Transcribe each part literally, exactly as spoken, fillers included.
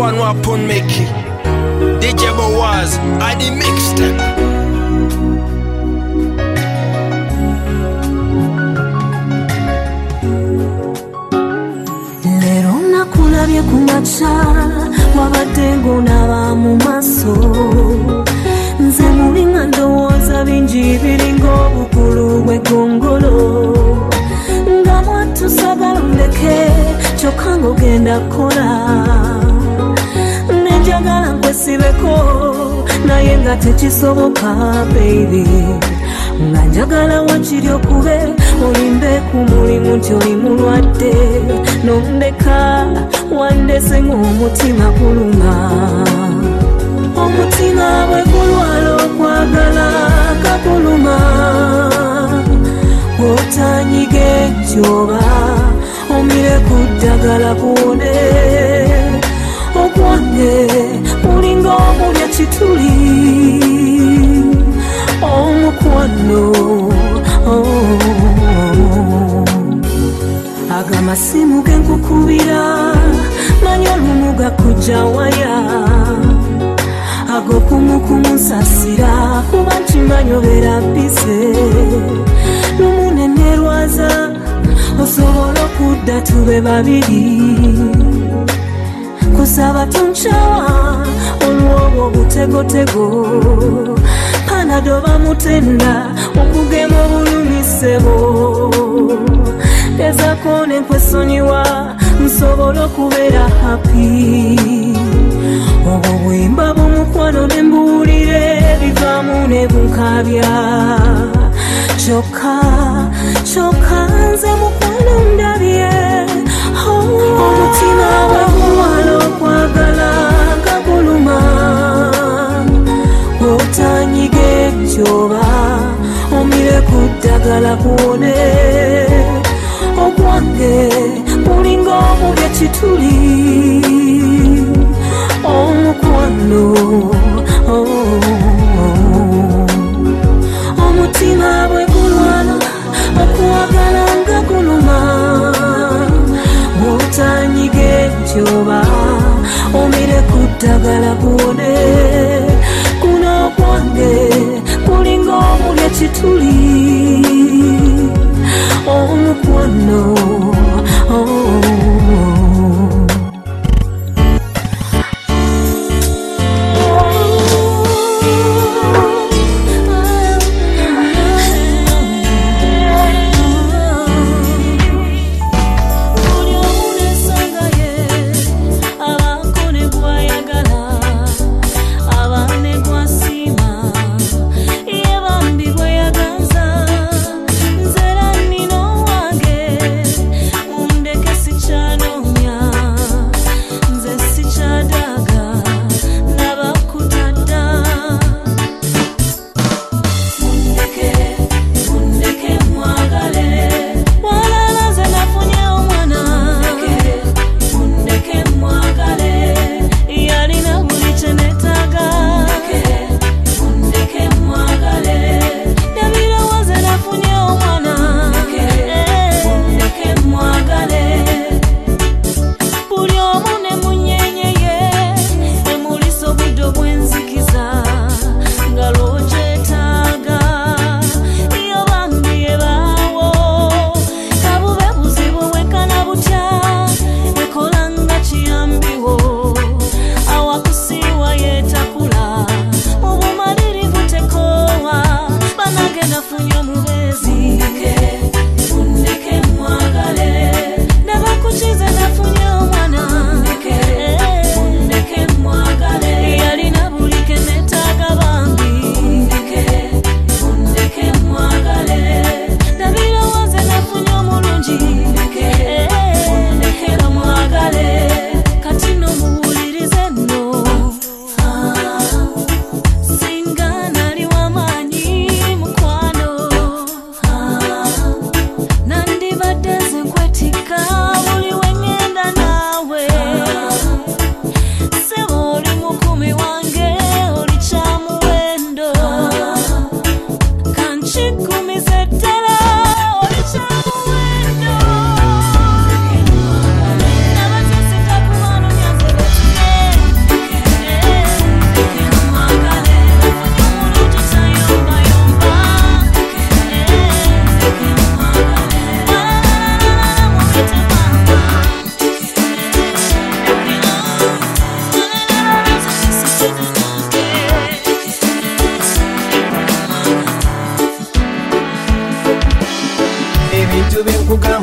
one weapon make it. D J Bowaz, I the mixtape. Kulabye kumacha wabatengo naba mu maso nze mulinga ndowooza bingi biringa obukulu bwe gongolo nga mwatu sagala ndeke kyokka ng'ogenda kukola nenjagala nkwesibeko naye nga tekisoboka baby nga njagala wakiri okube olimbe ku mulimu ky'olimulwadde n'ondeka wandese ng'omutima guluma omutima bwe gulwala okwagala kaguluma otanyige ekyoba omire ku ddagala kuwone okwange kulinga omulya kituli omukwano agamasimu genkukubira manya lumuga kujja waya agokumukumusasira kuba nkimanyobera mpise lumunenerwaza osobola okudda tube babiri kusaba tuncawa olw'obwo obutegotego panadoba mutenda okugema obulumisebo eza kone kwesonyiwa nsobola okubeera happy obubwimba bw'omukwano ne mbuwulire bivaamu ne bunkabya kyokka kyokka nze mukwano ndabye omutima bwe gulwala okwagala nga guluma otanyiga ekyoba omire ku ddagala kuwone okwange mulinga omulya kituli omukwano omutima bwe gulwala okwagala nga guluma otanyiga ekyoba omire ku ddagala kuwone kuno okwange kulinga omulya kituli omukwano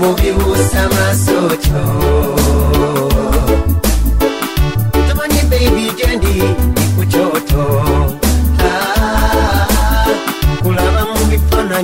mubi busa amasocho. Tamani baby jendi ikuchoto. Ah, kulaba mubi pana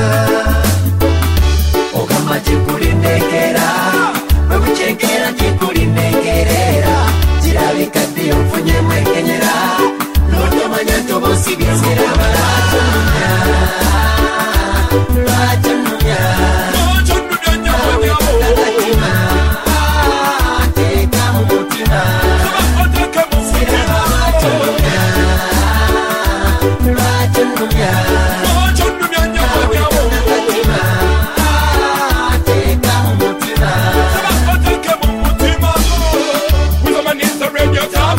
Ogamba chikuli negera, wewe chekera chikuli negerera. Kati mfunye mwekenyera Loto manyato bosi biasera Lwachununya Lwachununya Lwachununya Lwachununya Teka mumutima Sira lwachununya Lwachununya Lwachununya Lwachununya Teka mumutima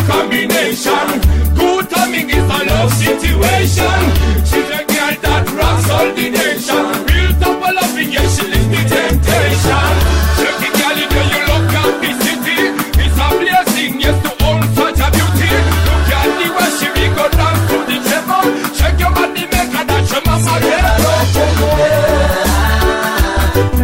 combination. Good timing is a love situation. She's a girl that rocks all the nation. Real top of loving, yeah, she lives the temptation. Check it, girl, you know you love Kansas City. It's a blessing, yes, to own such a beauty. Look at the way she will go down to the table. Check your body, make her that your mama get up. This love for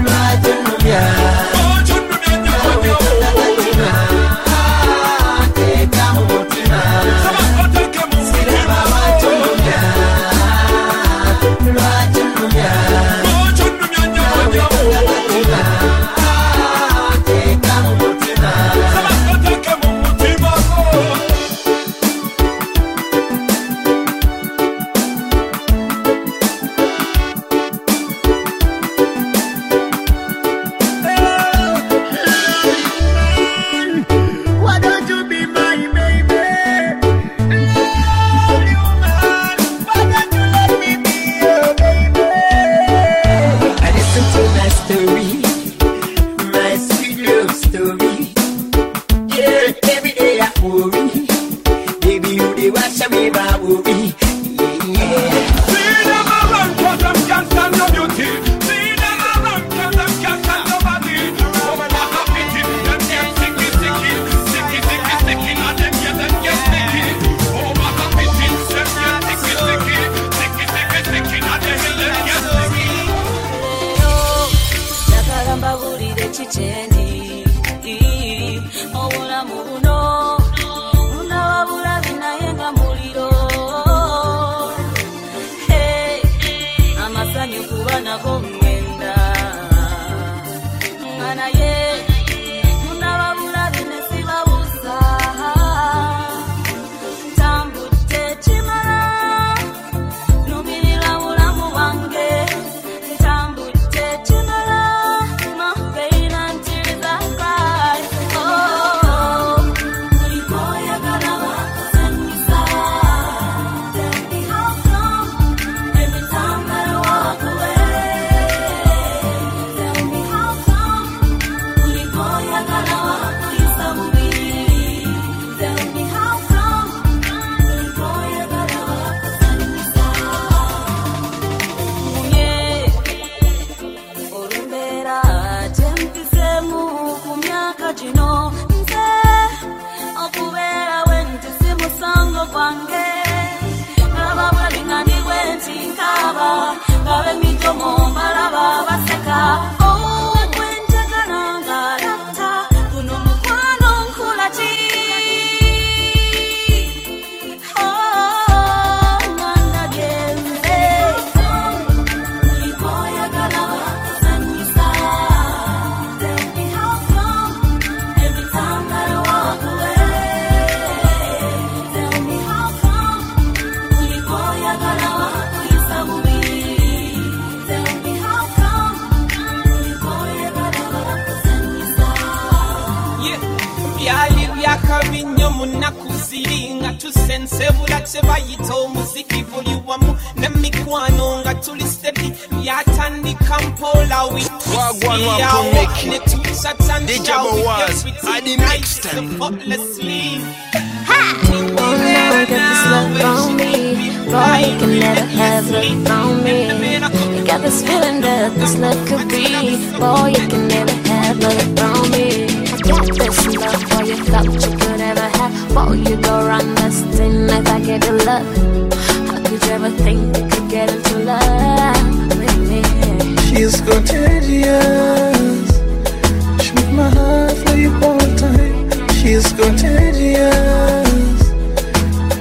you thought you could ever have. Boy, you go run this thing. get the luck? How could you ever think you could get into love with me? She's contagious. She make my heart fly all the time. She's contagious,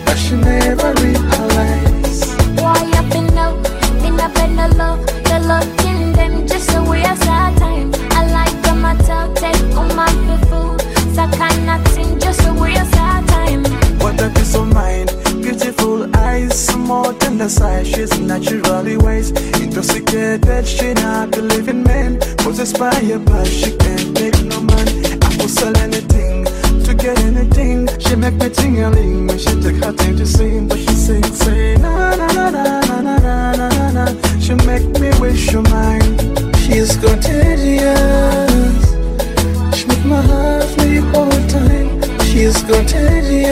but she never realize. Why up and out, been up and alone. The love in them just a waste of time. I like them at all, take all my people. I cannot sing, just a waste of time. What a peace of mind, beautiful eyes, more than the size. She's naturally wise, intoxicated, she not believing men. Possessed by a past, she can't take no man. I will sell anything to get anything. She make me ting-a-ling when she take her time to sing. But she sings, say na na na na na na na na. She make me wish her mind. She's contagious. She make my heart fly all the time. She's contagious,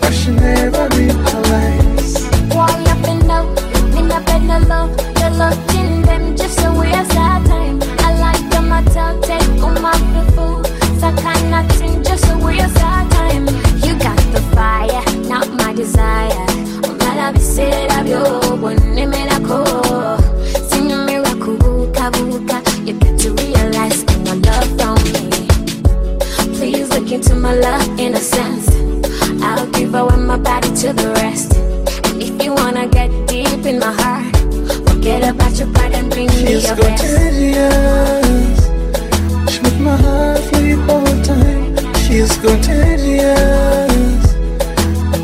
but she never realizes. Why up and out, been up and alone. The love in them just a waste of time. I like them at all, take all my people. So I cannot sing, just a waste of time. You got the fire, not my desire. I'm gonna be set up, yo, one name and I call. Sing a miracle, buka buka. You get to realize into my love innocence. I'll give away my body to the rest. And if you wanna get deep in my heart, forget about your pride and bring me your best. She's contagious. She make my heart fly all the time. She's contagious,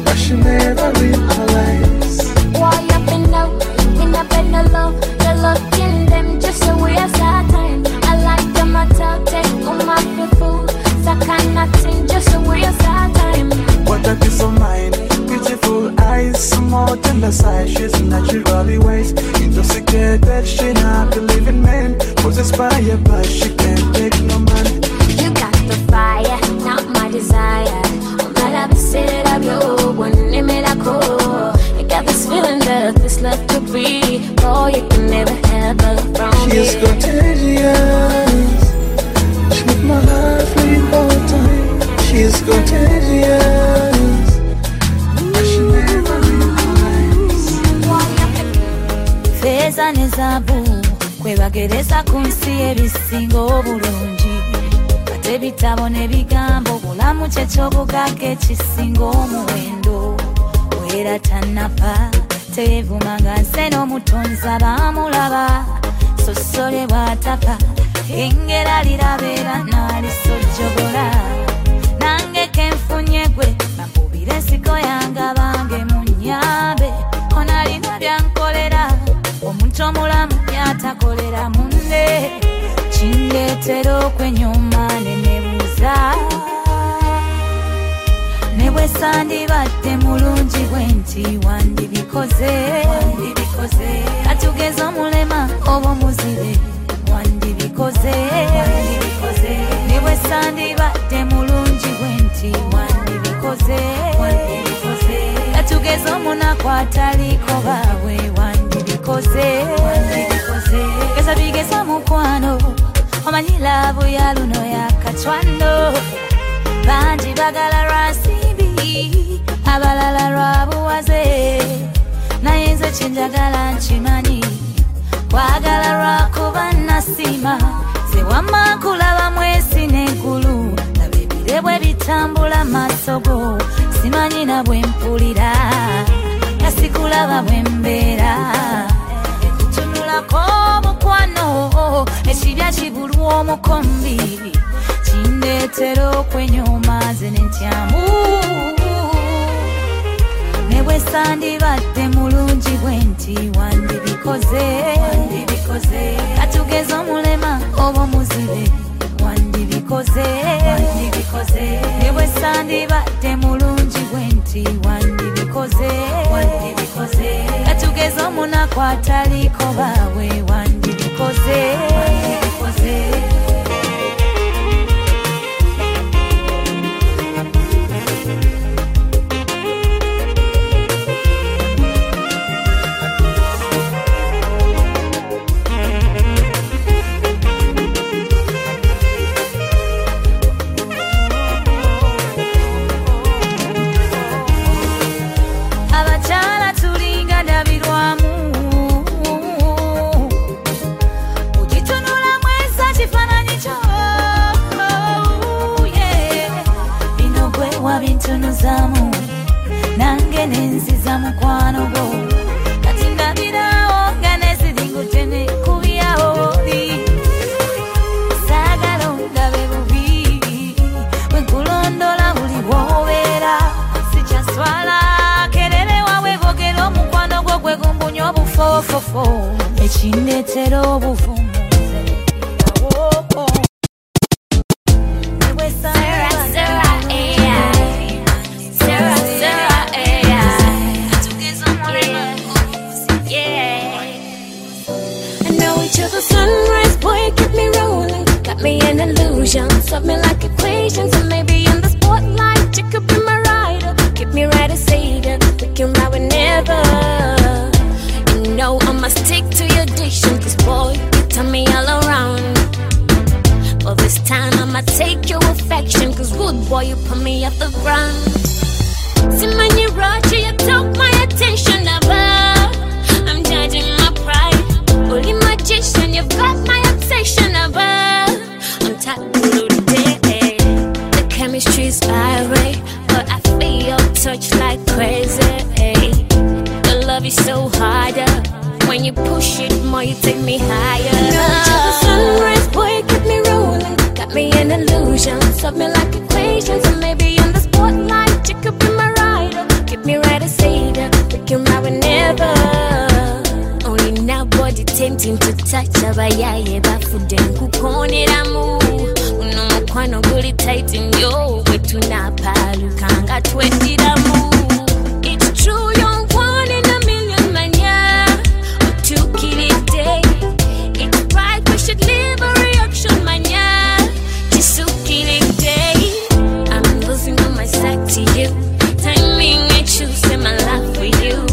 but she never realizes. Why up and out, been up and alone. The love in them just a waste of time. I like them at all, take all my people. I cannot sing, just a waste of time. What a peace of mind, beautiful eyes, more than the size. She's naturally wise, intoxicated, she not believing men. Possessed by a past, she can't take no man. You got the fire, not my desire. I'm gonna be set up, yo, one name and I call. You got this feeling that this love could be. Oh, you can never have love from me. She's contagious. She make my heart fly all the time. She's contagious, but she never realizes. Feza nezabu kwe bagereza kunsi ebisingo obulungi. Kate bitabo n'ebigambo bulamu kye ky'obugagga ekisinga omuwendo. Era tannafa tevumanga nse n'omutonzi abamulaba. Sosole bw'atafa ingera lirabera nalisojogora. Nange kenfunye gwe nakubira ensiko yange abange munyabe. Ono alina byankolera omuntu omulamu byatakolera munne. Kindeetera okwenyuma ne nebuuza ne bwe sandibadde mulungi bwe nti wandibikoze. Katugeze omulema oba omuzibe wandibikoze, wandibikoze. Niwe sandibadde mulungi bwe nti wandibikoze, wandibikoze. Katugeze omunaku ataliko baabwe wandibikoze, wandibikoze. Geza bigeza mukwano omanyi laavu ya luno yakatwando. Bangi bagala lwansimbi abalala lwabuwaze. Naye nze kye njagala nkimanyi kwagala lwakuba nasima. Se wamma kulaba mwesi n'eggulu laba ebire bwe bitambula maaso go. Simanyi na bwe mpulira kasikulaba bwe mbeera. Ekutunulako omukwano ekibya kibulwa omukombi. Kindeetera okwenyuma nze ne ntyamu ne bwe sandibadde mulungi bwe nti wandibikoze, wandibikoze. Katugeze omulema oba omuzibe wandibikoze, wandibikoze. Ne bwe sandibadde mulungi bwe nti wandibikoze, wandibikoze. Katugeze omunaku ataliko baabwe wandibikoze, wandibikoze. Nge nenziza mukwano go Katinda birao Nga nesiringu tene Kuya hodi Sagalo ndabe bubi Wenkulondola uli wovera Sicha swala Kerele wawe vogero Mukwano go kwe gumbunyo bufofofo Echinetero bufo Love me like equations, and maybe in the spotlight you could be my rider. Keep me right as Satan, we can ride whenever. You know I must stick to your diction, 'cause boy, you turn me all around. But this time I'ma take your affection, 'cause rude boy, you put me off the ground. See my new rush, you took my attention above. I'm judging my pride, holy magician, you've got my obsession above. I'm tired. Chemistry's irate, but I feel your touch like crazy. The love is so harder. When you push it more, you take me higher. To the sunrise, boy, keep me rolling. Got me an illusion, sub me like equations. And maybe in the spotlight, you could be my rider. Keep me right as Satan, we can ride whenever. Only now, body tempting to touch. Abayaye, bafude, kukone damu. Kwano guli tight in yo, wetu na palu kanga twenty damu. It's true, you're one in a million mania, or two kill a day. It's right, we should leave a reaction mania, just to kill a day. I'm losing on my side to you, timing I choose and my love for you.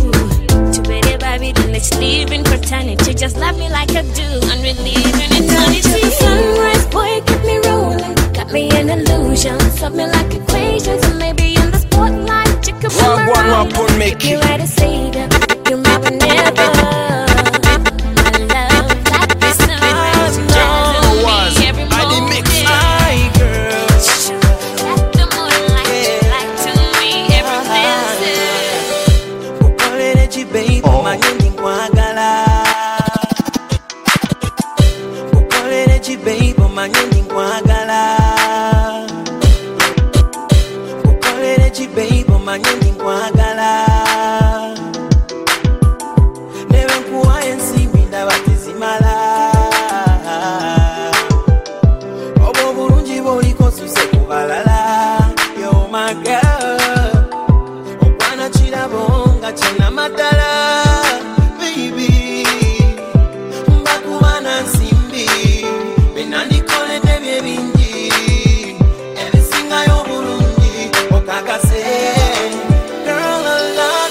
To better baby, then let's live in fraternity. Just love me like I do, and we're living in eternity. Sunrise, boy, keep me rolling. Me an illusion, something like equations, and maybe in the spotlight you could be my rider. Make you right as Satan, you might never. My love like this sunrise, you drive me every morning. My girl, that's the moonlight you like to me every day. Kukoleleji baby, manyingi ngwagala. Kukoleleji baby, manyingi ngwagala. Baby, my name is Wagala. Never go and see me that what is in my life. Oh, Burunji, Bori, Kosuseku, Valala. You're my girl. Oh, Pana Chida Bonga, China Matala. Baby, Bakuana Simbi. Benandi Kole, baby. Girl, I love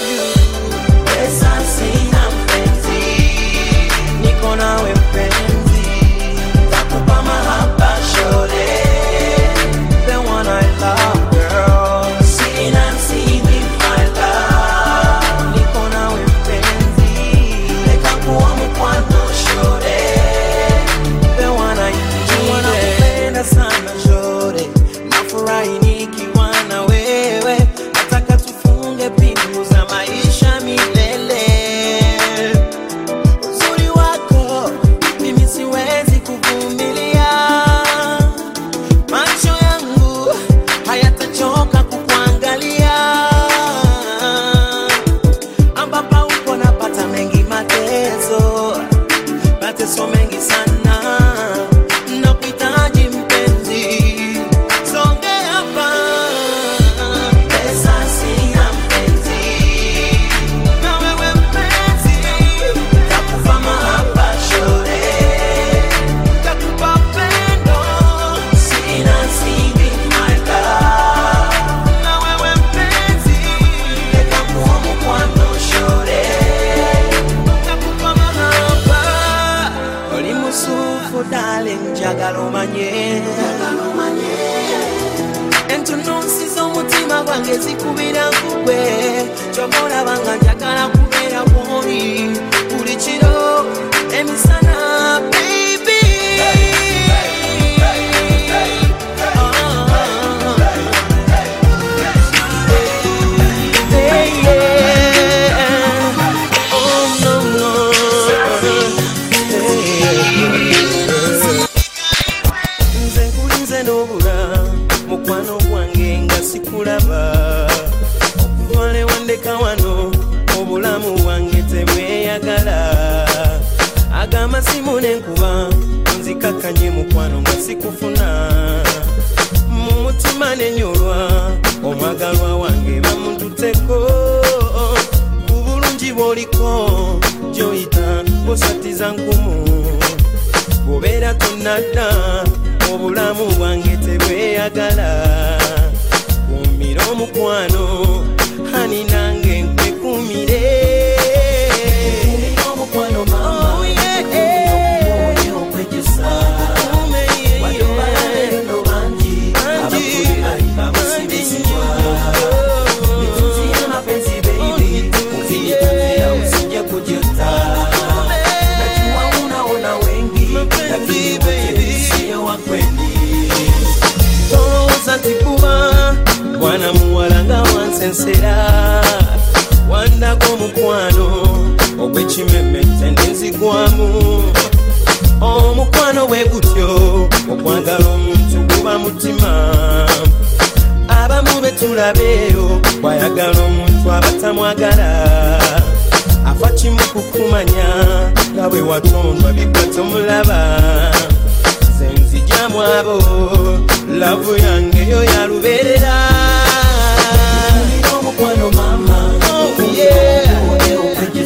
yantandeka wano obulamu wange tebweyagala agamba simune nkuba nzikakanye mukwano mwasikufuna mu mutima nenyolwa omagalwa wange bamututeko kubulungi bwoliko joyita bosatiza nkumu gobera tunadda obulamu wange tebweyagala mukwano hani nange nkukumire kumiro mukwano mama oh yeah kumiro kwejesa wadobala leno banji abakuri aima musibizi kwa nituzi ya mapenzi baby kuzi ya usija kujuta najua unaona wengi lakini baby siya wakwendi toro wasatikuba wana muwalanga wansensera wanda ko mukwano okwechimeme tendenzi kwamu omukwano wegutyo okwagala omuntu kuba mutima abamu betulabeyo bayagala omuntu abatamwagala afakimu kukumanya nawe watondwa bikwata omulaba senzijja mwabo love yange yo yaluberera Mukwano mama, oh yeah, oh yeah,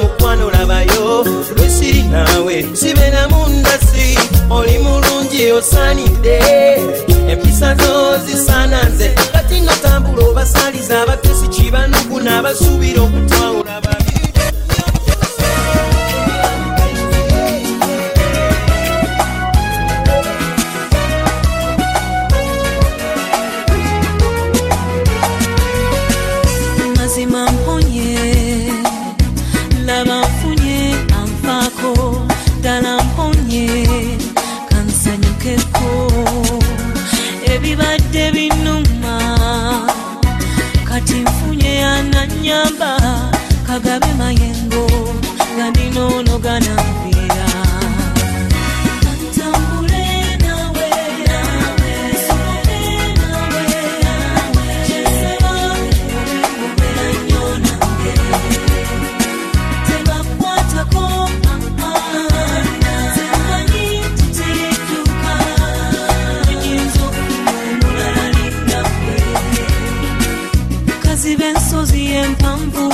mukwano labayo lwesiri nawe sibena mundasi oli mulungi osanidde empisa zo zisananze kati natambula obasaliza abatesi kibanugu n'abasuubira okutwawula babiri Kagabe mayengo Gandino no gana pira Kantambule nawe nawe Sole nawe nawe Chesema Mupela nyona mge Tema kwata ko Amana Tema ni tutetuka Njinzo kumula linda kwe Kazi benso ziye mpambu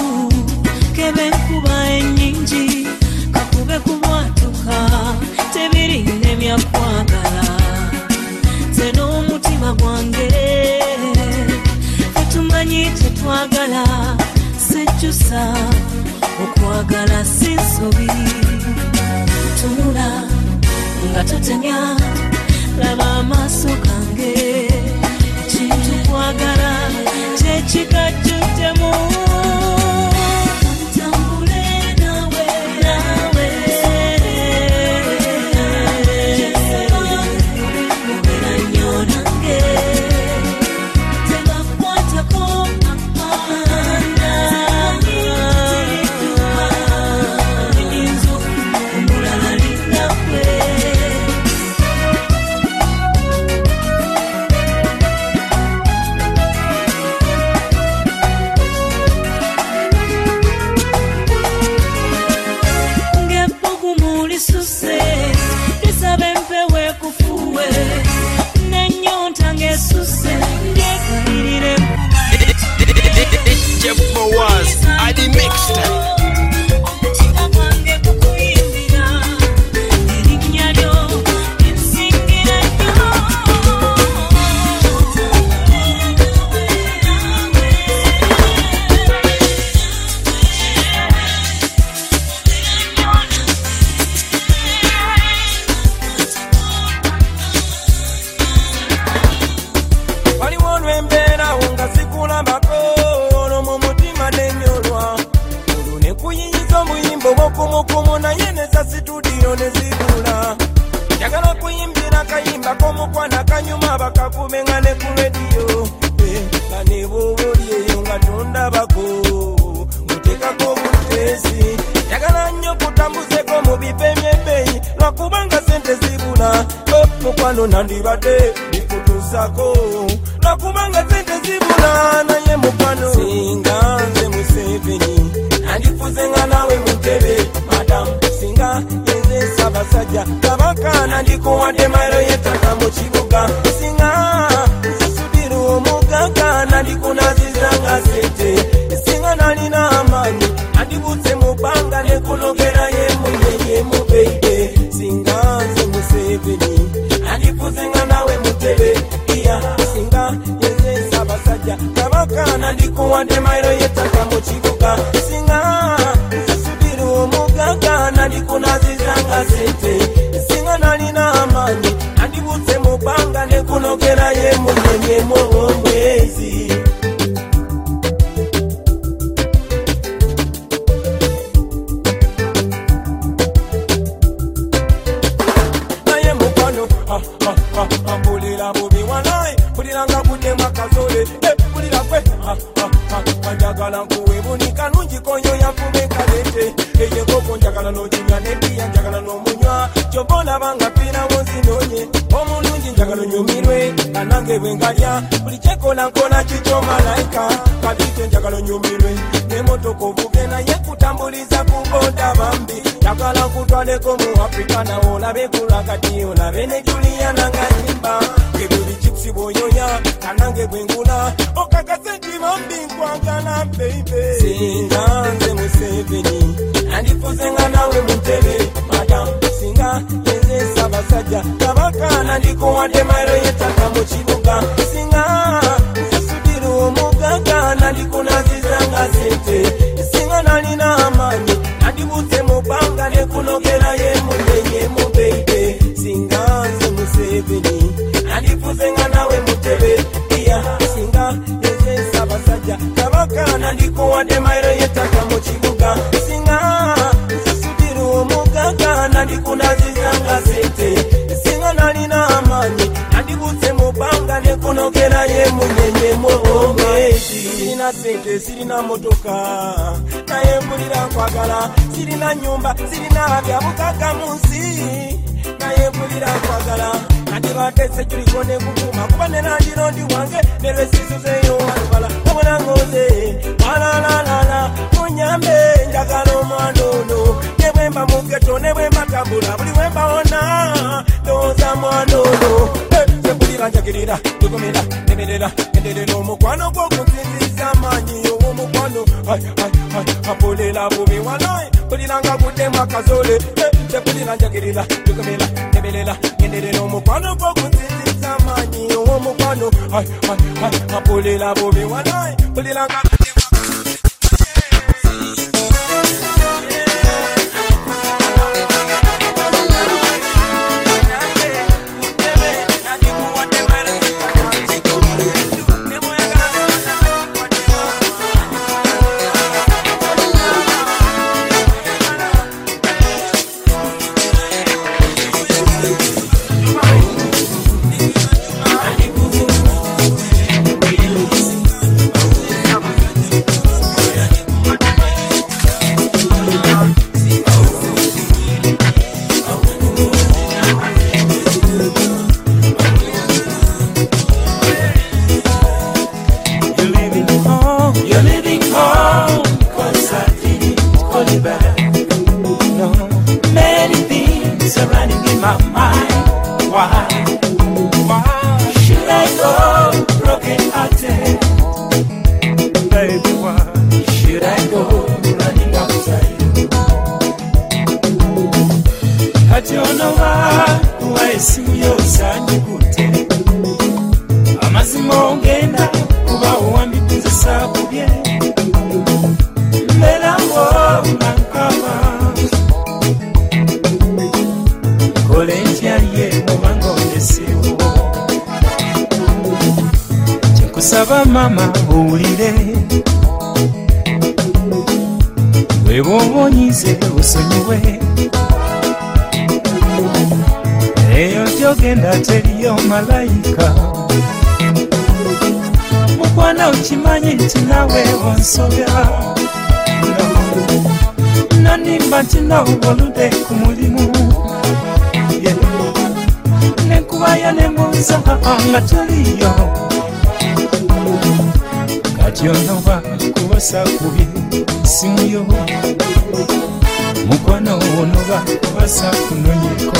twagala sechusa okwagala sinsobi tunula ngatotenya laba amaso kange kintu kwagala kyekikajjutemu bakayimba komo kwana kanyuma bakakumenga ne ku radio bane boboliye yonga tonda bako muteka ko mutesi yagala nnyo kutambuze ko mu bipemye beyi lwakubanga sente zibuna omukwano nandibadde bikutusako lwakubanga sente zibuna naye mukwano singa nze Museveni andifuzenga nawe mutebe madam singa yenze sabasajja kabaka nandikuwadde mailo yetaka mu kibuga singa nzisudira omugaka nandikunazizanga sente singa nalina amaanyi andibutse mu bbanga nekulogera yemuyeyemu beide singa nze Museveni andifuzenga nawe mutebe iya singa yenze sabasajja kabaka nandikuwadde mailo yetaka mu kibuga singa nalina amani andibutse mu bbanga ne kunogera ye munye mu mwezi naye mukwano ah ah ah ambulira bubi wanai kuliranga kudema kazole eh kulira kwe ah ah ah banjagala nkuwe bunika nungi konyo ya fumeka lete eye koko njagala nojinya nebiya njagala nomunywa chobola banga pina wonzinonye omunungi njagala nyumirwe anange bwengalya bulichekola nkola chicho malaika kabite njagala nyumirwe nemoto kovuge na yekutambuliza kuboda bambi njagala kutwaleko mu Afrika na olabe kulakati olabe ne Juliana nganyimba kebuli chipsi boyoya anange bwengula okakasenti bambi kwangala baby singanze Museveni andifuzenga nawe mutebe madam singa yenze sabasajja kabaka nandikuwadde mailo yetaka mu kibuga singa nzisudira omugaka nandikunazizanga sente singa nalina amaanyi nandibutse mu bbanga nekunogera yemuyeyemu beide singa nze Museveni andifuzenga nawe mutebe iya singa yenze sabasajja kabaka nandikuwadde mailo yetaka mu kibuga singa kunazizanga sente singa nalina amaanyi andibutse mu bbanga ne kunogera ye munyenyemu omwezi sirina sente sirina motoka naye mpulira nkwagala sirina nyumba sirina byabukaka mu nsi naye mpulira nkwagala andibadde security ne kukuma kuba ne nandirondi wange ne lwesizuzeyo walubala obulangoze walalala munyambe njagala omwandono nebwemba mu geto nebwemba tabula buli wemba ona doza mwandono sebulira njagirira tukumira nemerera endelera omukwano gw'okuzinziza amaanyi ow'omukwano apolela bubi walayi buliranga buddemu akazole sebulira njagirira tukumira nemerera endelera omukwano gw'okuzinziza amaanyi ow'omukwano apolela bubi walayi buliranga mama ulire wewe wonyise usonyiwe eyo gyogenda teriyo malayika. Mukwana okimanyi nti nawe onsobya, nanimba nti nawe oludde ku mulimu, nenkubayo nembuuza nga teriyo. Kati onoba kukosa kubi simu yo, mukwana onoba kukosa kunonyeko.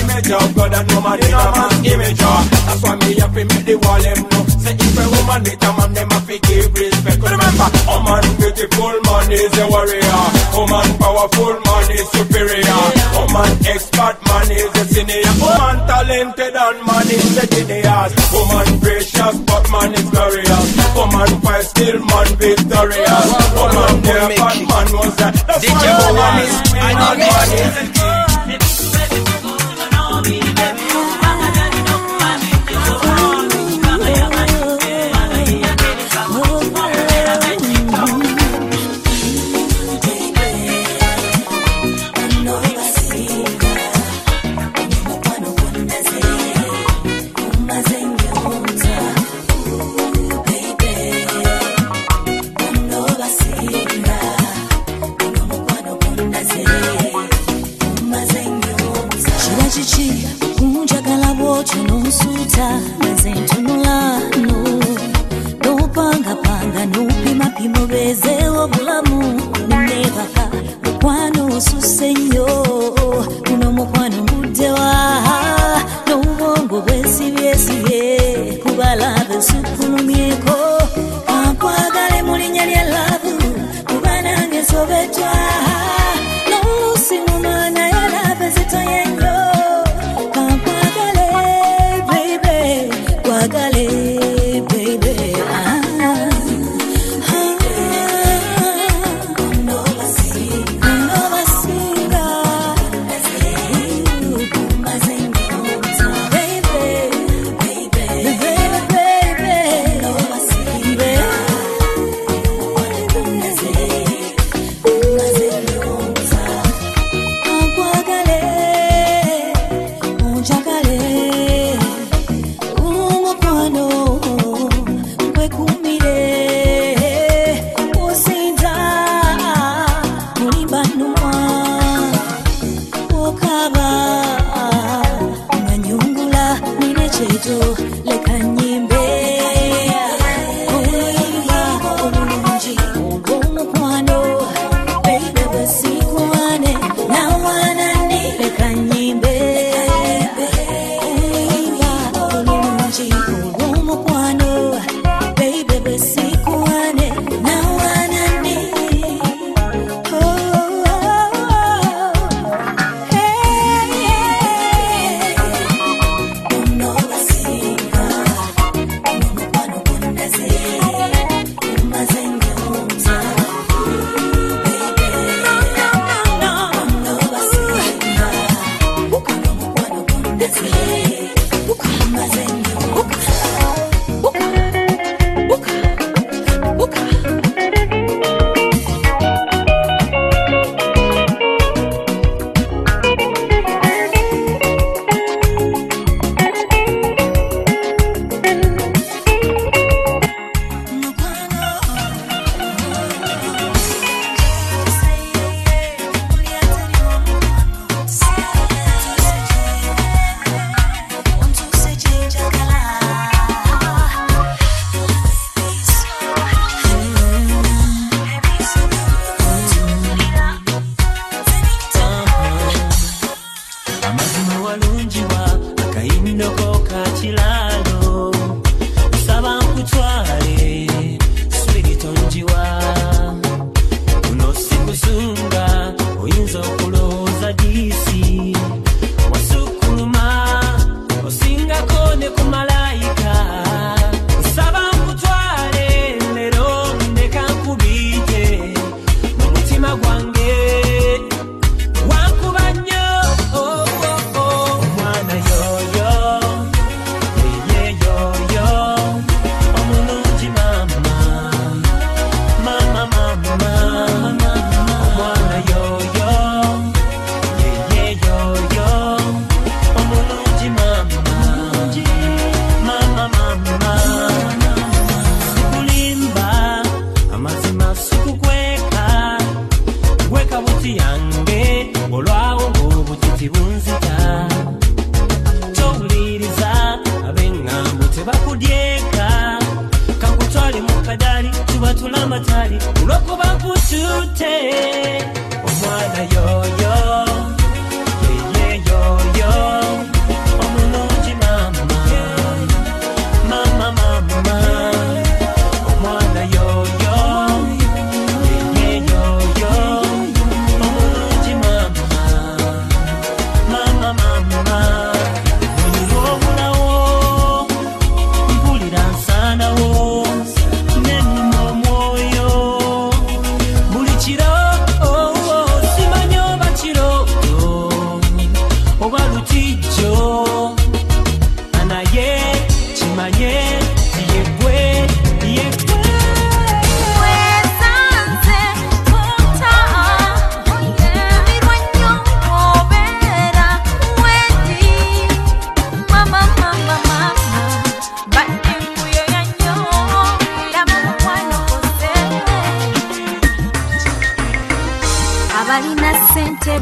Image of God and no man in a man's image. That's why me have to make the wall them know. Say if a woman with a man, them have to give respect. But remember, a man beautiful, man is a warrior. A man powerful, man is superior. A man expert, man is a senior. A man talented and man is a genius. A man gracious, but man is glorious. A man fight still, man victorious. A man there, but man was that. That's why a woman is queen and man is a king. Mwana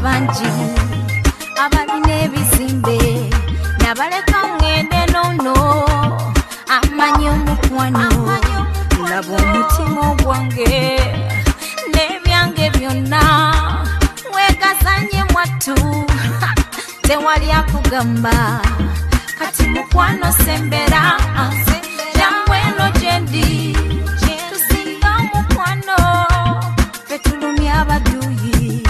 abanji abalina ebizimbe nabaleka ngende nono amanyi omukwano laba omutima ogwange n'ebyange byonna mwegazanye mwattu tewali akugamba kati mukwano sembera anze jamweno gyendi tusinga omukwano petulumya abaduyi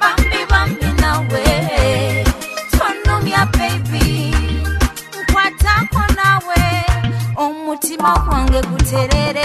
bambi bambi nawe tonumya baby nkwatako nawe omutima gwange guterere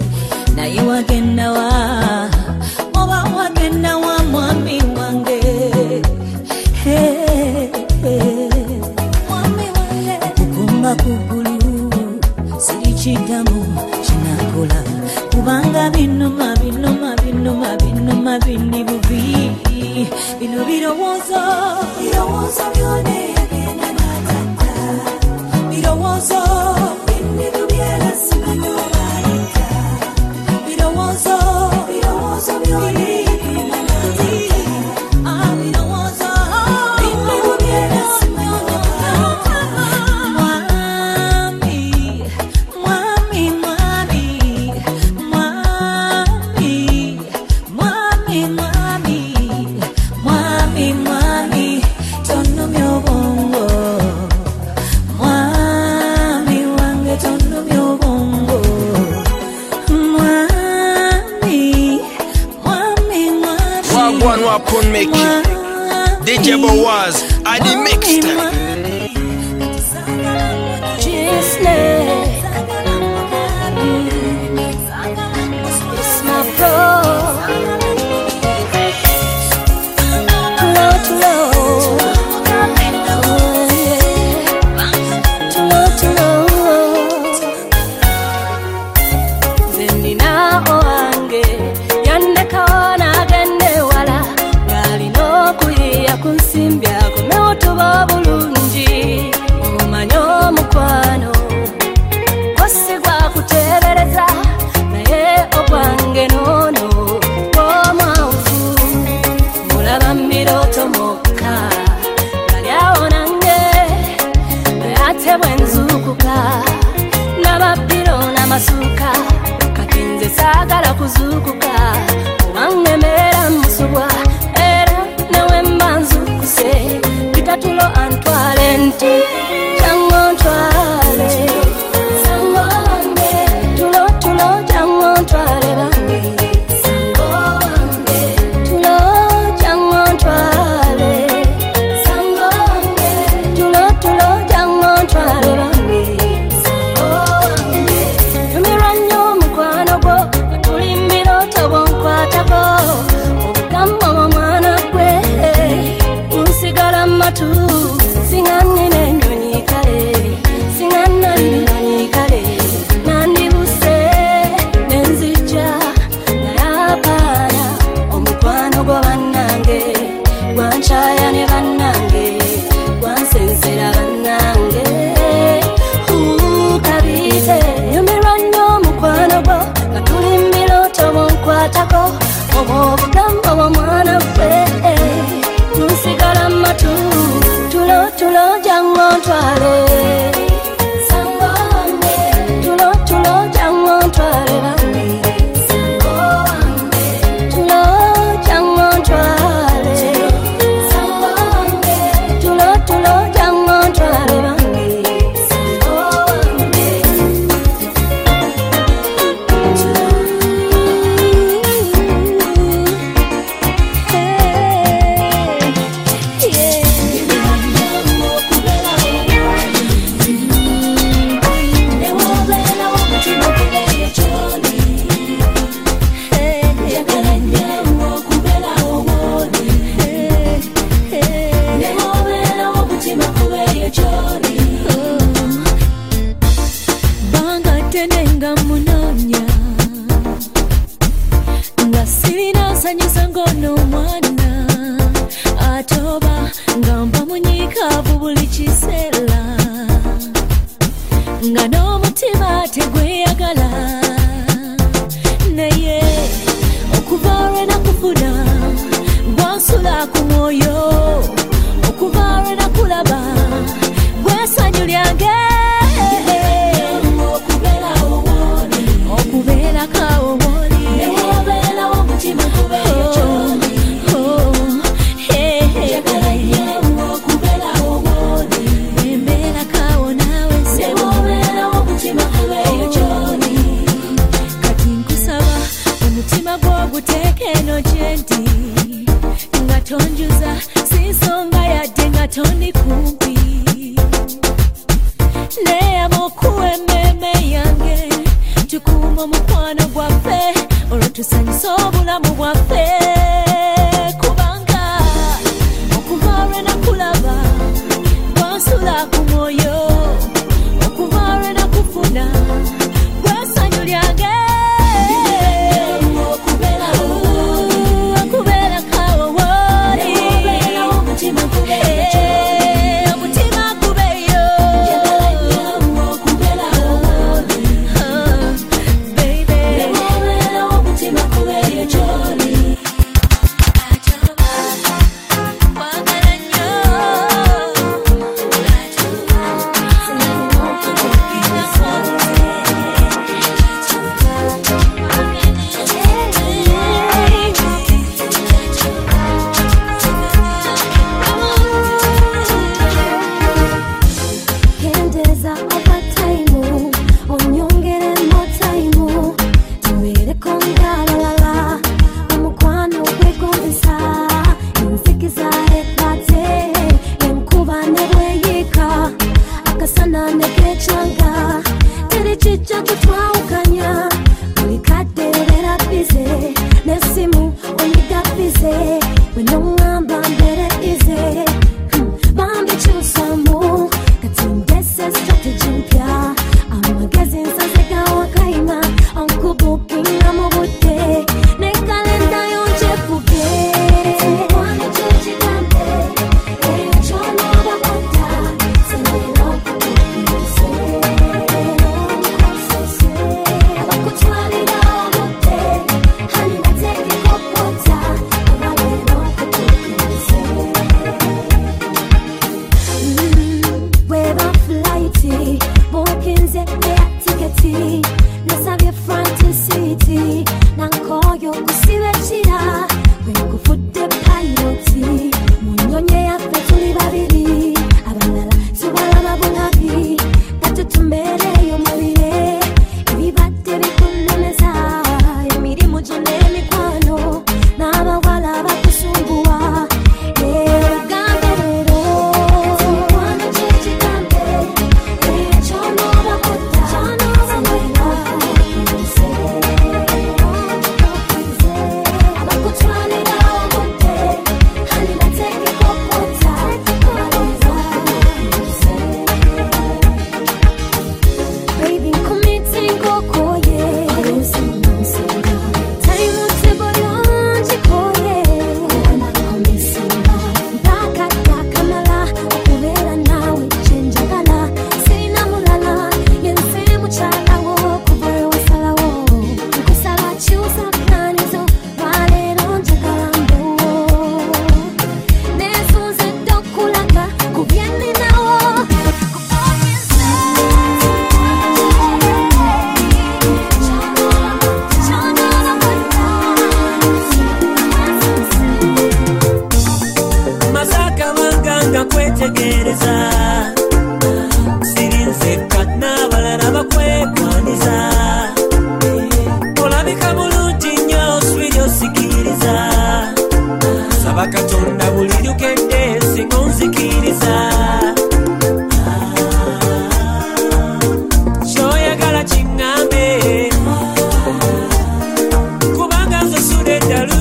mbanzukuka umangemera musubwa era nawe mbanzukuse bitatulo antwalenti jangontwale sangonde tulo tulo jangontwale bange sangonde tulo jangontwale sangonde tulo tulo jangontwale bange sangonde tumiranyo mukwano gwo tulimbiro tabonkwatako obugambo mwana gwe nsigala matu singani nenyonyi kale singana nenyonyi kale nandibuse nenzija nayapara omukwano gwa bannange gwanchaya ne bannange gwansensera bannange ukabite nyumirwa nnyo omukwano gwo katulimbira otomunkwatako obugambo bw'omwana gwe nsigala matu tulo tulo jangontwale sangonde tulo tulo jangontwale bange sangonde tulo jangontwale sangonde tulo tulo jangontwale bange sangonde ategereza sirinze katna balana bakwekwaniza olabika bulungi nnyo sibyosikiriza saba katonda buli lukende singonzikiriza shoyagala kingambe kubanga nzisude dalu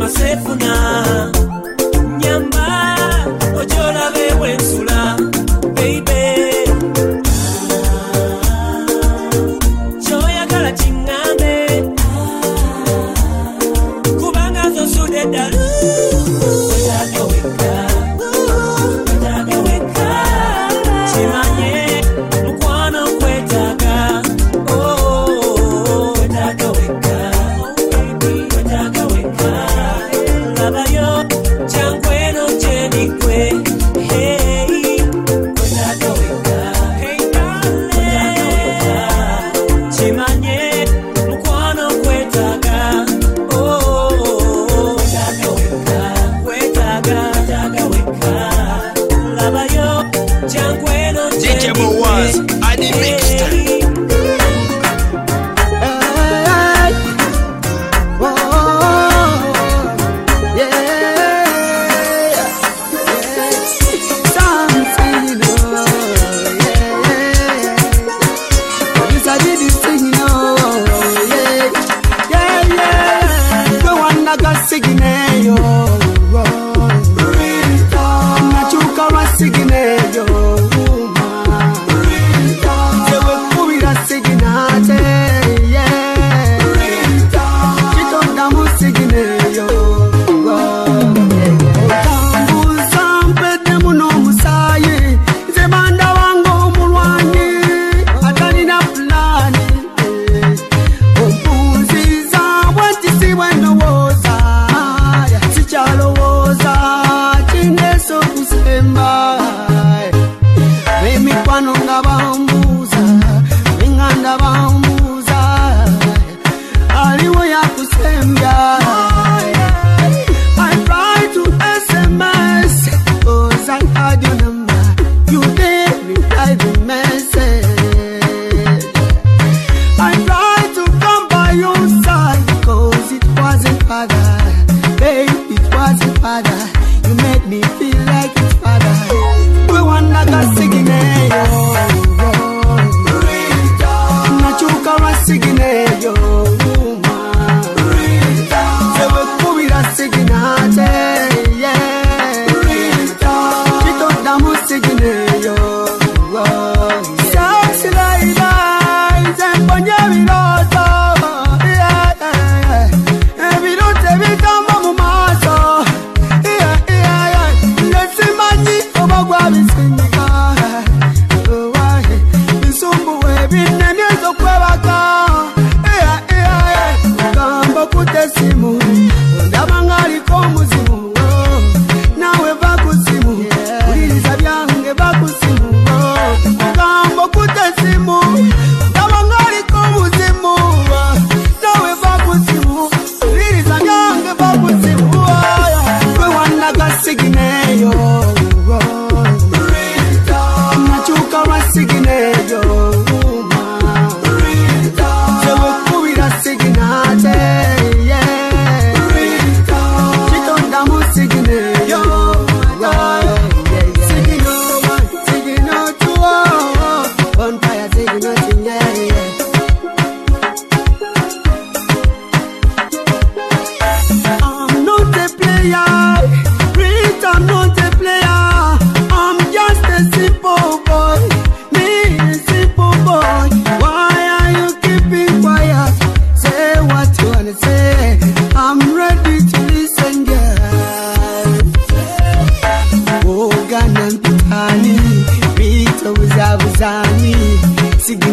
Masefuna nyamba ojola bewe nsula baby joya kala chingambe kubanga zosude dalu watagaweka watagaweka chimanye mkwano kwetaka oh watagaweka watagaweka Yo, Changueno, Jenny, hey, Potato, hey, Potato, Chimane, Mukwano, Quetaga, oh, Potato, Quetaga, Quetaga, Lava, yo, Changueno, Jenny, was, I did mixed. Bonfire,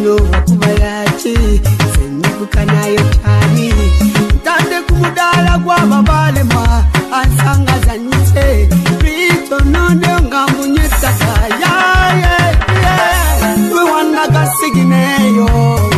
Iyo wakumalati Senyiku kanayo tani Tande kumudala kwa babalema Asanga za nite Prito nonde unga mbunyetaka Yeah, yeah, yeah We wanaka sigineyo